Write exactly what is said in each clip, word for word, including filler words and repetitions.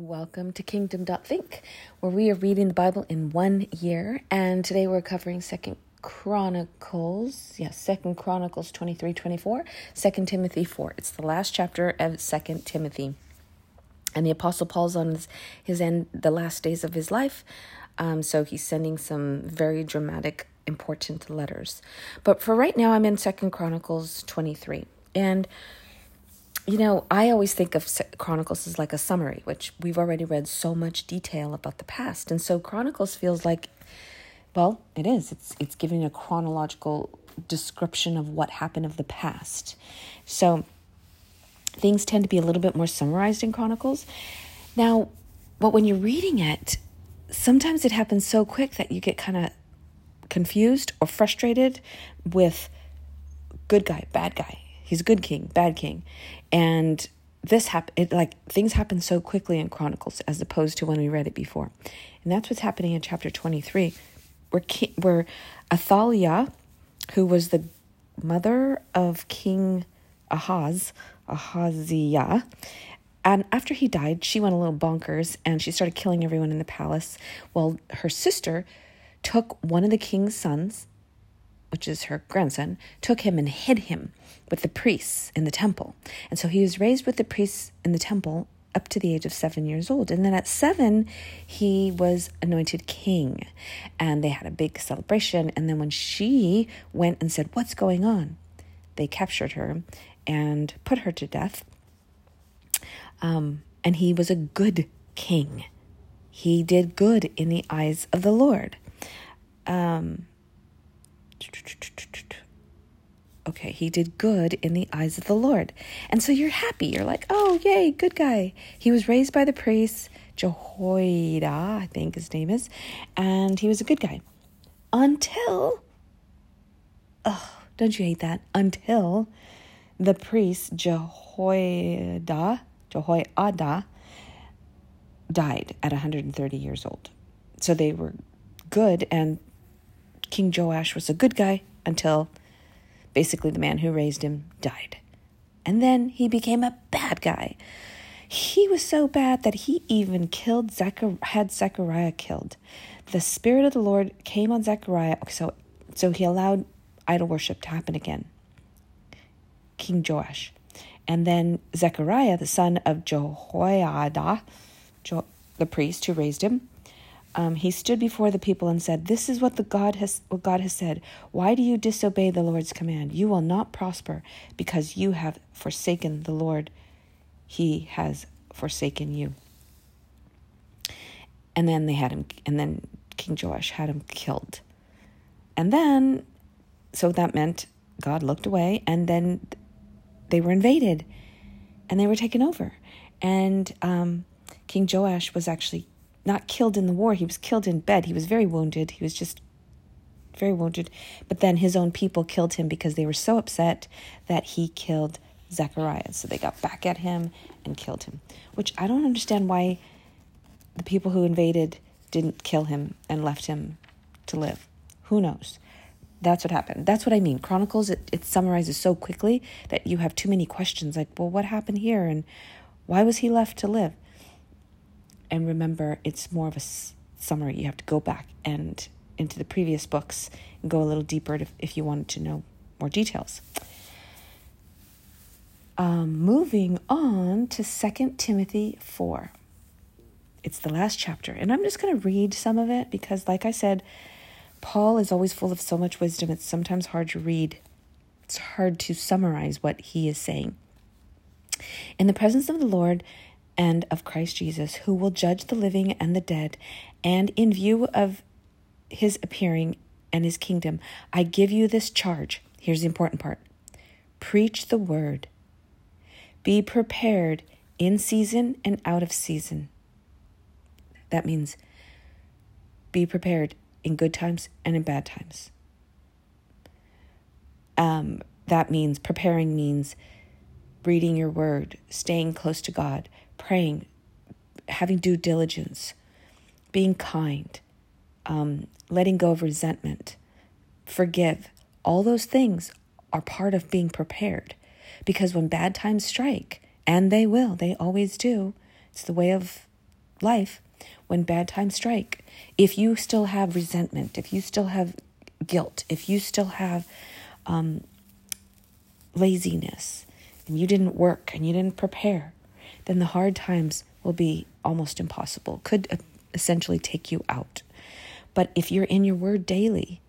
Welcome to Kingdom.think, where we are reading the Bible in one year, and today we're covering Second Chronicles, yes, Second Chronicles twenty-three, twenty-four, Second Timothy four. It's the last chapter of Second Timothy, and the Apostle Paul's on his, his end, the last days of his life, um, so he's sending some very dramatic, important letters. But for right now, I'm in Second Chronicles twenty-three, and you know, I always think of Chronicles as like a summary, which we've already read so much detail about the past. And so Chronicles feels like, well, it is. It's it's giving a chronological description of what happened of the past. So things tend to be a little bit more summarized in Chronicles. Now, but when you're reading it, sometimes it happens so quick that you get kind of confused or frustrated with good guy, bad guy. He's a good king, bad king. And this hap- it like things happen so quickly in Chronicles as opposed to when we read it before. And that's what's happening in chapter twenty-three, where, ki- where Athaliah, who was the mother of King Ahaz, Ahaziah, and after he died, she went a little bonkers and she started killing everyone in the palace. Well, her sister took one of the king's sons, which is her grandson, took him and hid him with the priests in the temple. And so he was raised with the priests in the temple up to the age of seven years old. And then at seven, he was anointed king. And they had a big celebration. And then when she went and said, "What's going on?" they captured her and put her to death. Um, and he was a good king. He did good in the eyes of the Lord. Um... Okay, he did good in the eyes of the Lord. And so you're happy. You're like, oh, yay, good guy. He was raised by the priest, Jehoiada, I think his name is, and he was a good guy. Until, oh, don't you hate that? Until the priest, Jehoiada, Jehoiada, died at one hundred thirty years old. So they were good, and King Joash was a good guy until basically the man who raised him died. And then he became a bad guy. He was so bad that he even killed Zechariah, had Zechariah killed. The Spirit of the Lord came on Zechariah. So, so he allowed idol worship to happen again. King Joash. And then Zechariah, the son of Jehoiada, jo- the priest who raised him, Um, he stood before the people and said, "This is what the God has what God has said. Why do you disobey the Lord's command? You will not prosper because you have forsaken the Lord. He has forsaken you." And then they had him, and then King Joash had him killed. And then, so that meant God looked away, and then they were invaded, and they were taken over. And um, King Joash was actually not killed in the war. He was killed in bed. He was very wounded. He was just very wounded. But then his own people killed him because they were so upset that he killed Zechariah. So they got back at him and killed him, which I don't understand why the people who invaded didn't kill him and left him to live. Who knows? That's what happened. That's what I mean. Chronicles, it, it summarizes so quickly that you have too many questions like, well, what happened here? And why was he left to live? And remember, it's more of a summary. You have to go back and into the previous books and go a little deeper to, if you wanted to know more details. Um, moving on to Second Timothy four. It's the last chapter. And I'm just going to read some of it because, like I said, Paul is always full of so much wisdom. It's sometimes hard to read. It's hard to summarize what he is saying. In the presence of the Lord and of Christ Jesus, who will judge the living and the dead, and in view of his appearing and his kingdom, I give you this charge. Here's the important part. Preach the word. Be prepared in season and out of season. That means be prepared in good times and in bad times. Um, that means preparing means reading your word, staying close to God, praying, having due diligence, being kind, um, letting go of resentment, forgive. All those things are part of being prepared, because when bad times strike, and they will, they always do, it's the way of life when bad times strike. If you still have resentment, if you still have guilt, if you still have um, laziness, and you didn't work and you didn't prepare, then the hard times will be almost impossible, could essentially take you out. But if you're in your word daily,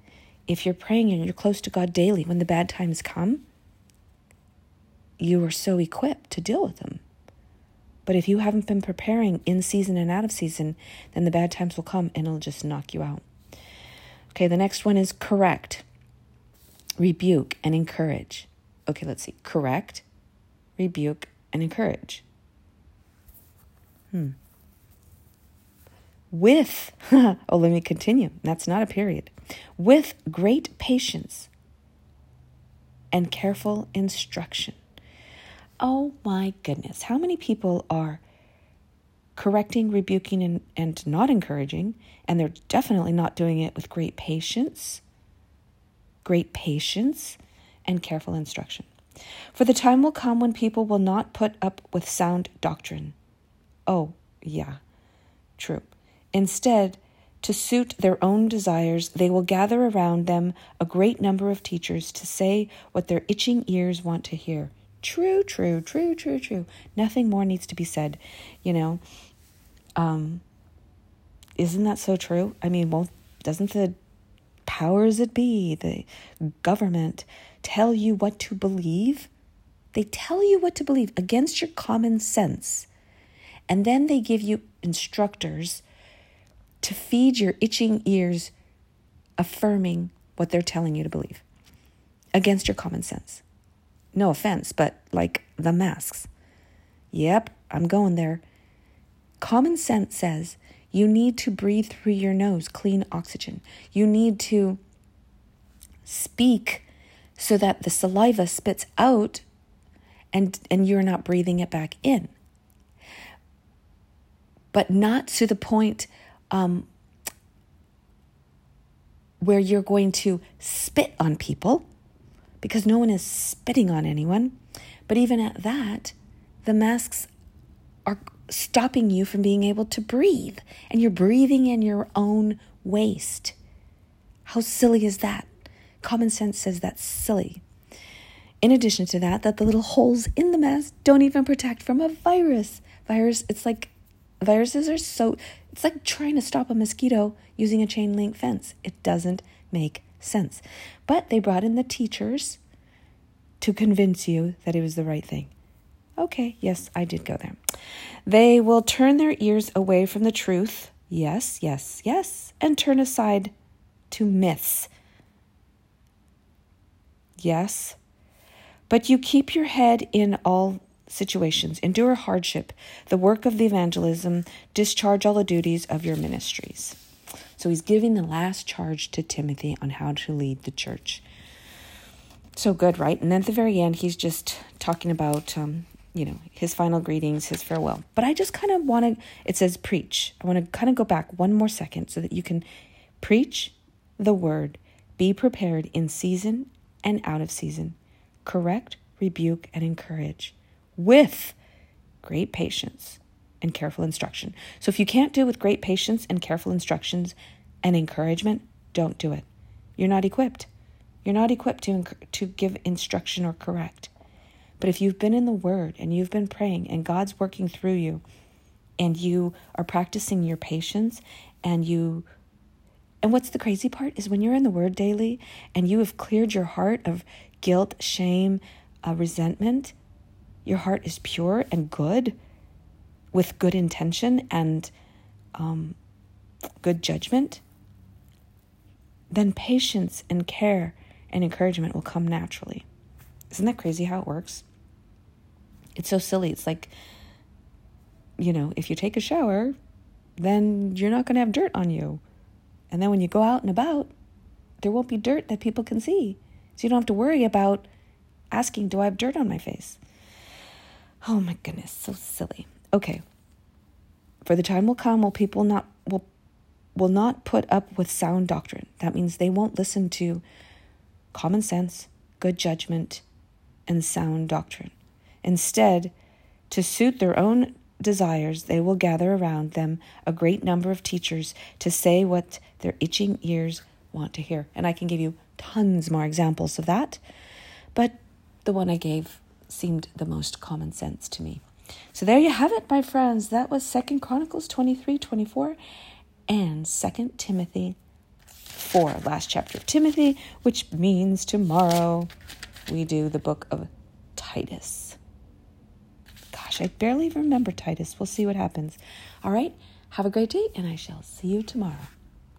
if you're praying and you're close to God daily, when the bad times come, you are so equipped to deal with them. But if you haven't been preparing in season and out of season, then the bad times will come and it'll just knock you out. Okay, the next one is correct, rebuke, and encourage. Okay, let's see. Correct, rebuke, and encourage. Hmm. With, oh, let me continue. That's not a period. With great patience and careful instruction. Oh my goodness. How many people are correcting, rebuking, and, and not encouraging, and they're definitely not doing it with great patience, great patience, and careful instruction. For the time will come when people will not put up with sound doctrine. Oh, yeah, true. Instead, to suit their own desires, they will gather around them a great number of teachers to say what their itching ears want to hear. True, true, true, true, true. Nothing more needs to be said, you know. Um, isn't that so true? I mean, won't, doesn't the powers that be, the government, tell you what to believe? They tell you what to believe against your common sense. And then they give you instructors to feed your itching ears, affirming what they're telling you to believe against your common sense. No offense, but like the masks. Yep, I'm going there. Common sense says you need to breathe through your nose, clean oxygen. You need to speak so that the saliva spits out and, and you're not breathing it back in. But not to the point um, where you're going to spit on people, because no one is spitting on anyone. But even at that, the masks are stopping you from being able to breathe, and you're breathing in your own waste. How silly is that? Common sense says that's silly. In addition to that, that the little holes in the mask don't even protect from a virus. Virus, it's like, viruses are so, it's like trying to stop a mosquito using a chain link fence. It doesn't make sense. But they brought in the teachers to convince you that it was the right thing. Okay, yes, I did go there. They will turn their ears away from the truth. Yes, yes, yes. And turn aside to myths. Yes. But you keep your head in all situations, endure hardship, the work of the evangelism, discharge all the duties of your ministries. So he's giving the last charge to Timothy on how to lead the church. So good, right? And then at the very end, he's just talking about, um, you know, his final greetings, his farewell. But I just kind of want to, it says preach. I want to kind of go back one more second so that you can preach the word, be prepared in season and out of season, correct, rebuke, and encourage, with great patience and careful instruction. So if you can't do it with great patience and careful instructions and encouragement, don't do it. You're not equipped. You're not equipped to to give instruction or correct. But if you've been in the Word and you've been praying and God's working through you and you are practicing your patience and you... And what's the crazy part is when you're in the Word daily and you have cleared your heart of guilt, shame, uh, resentment... Your heart is pure and good, with good intention and um, good judgment, then patience and care and encouragement will come naturally. Isn't that crazy how it works? It's so silly. It's like, you know, if you take a shower, then you're not going to have dirt on you. And then when you go out and about, there won't be dirt that people can see. So you don't have to worry about asking, do I have dirt on my face? Oh my goodness, so silly. Okay. For the time will come will people not will will not put up with sound doctrine. That means they won't listen to common sense, good judgment, and sound doctrine. Instead, to suit their own desires, they will gather around them a great number of teachers to say what their itching ears want to hear. And I can give you tons more examples of that, but the one I gave seemed the most common sense to me. So there you have it, my friends. That was Second Chronicles twenty-three, twenty-four, and Second Timothy four, last chapter of Timothy, which means tomorrow we do the book of Titus. Gosh, I barely remember Titus. We'll see what happens. All right, have a great day, and I shall see you tomorrow.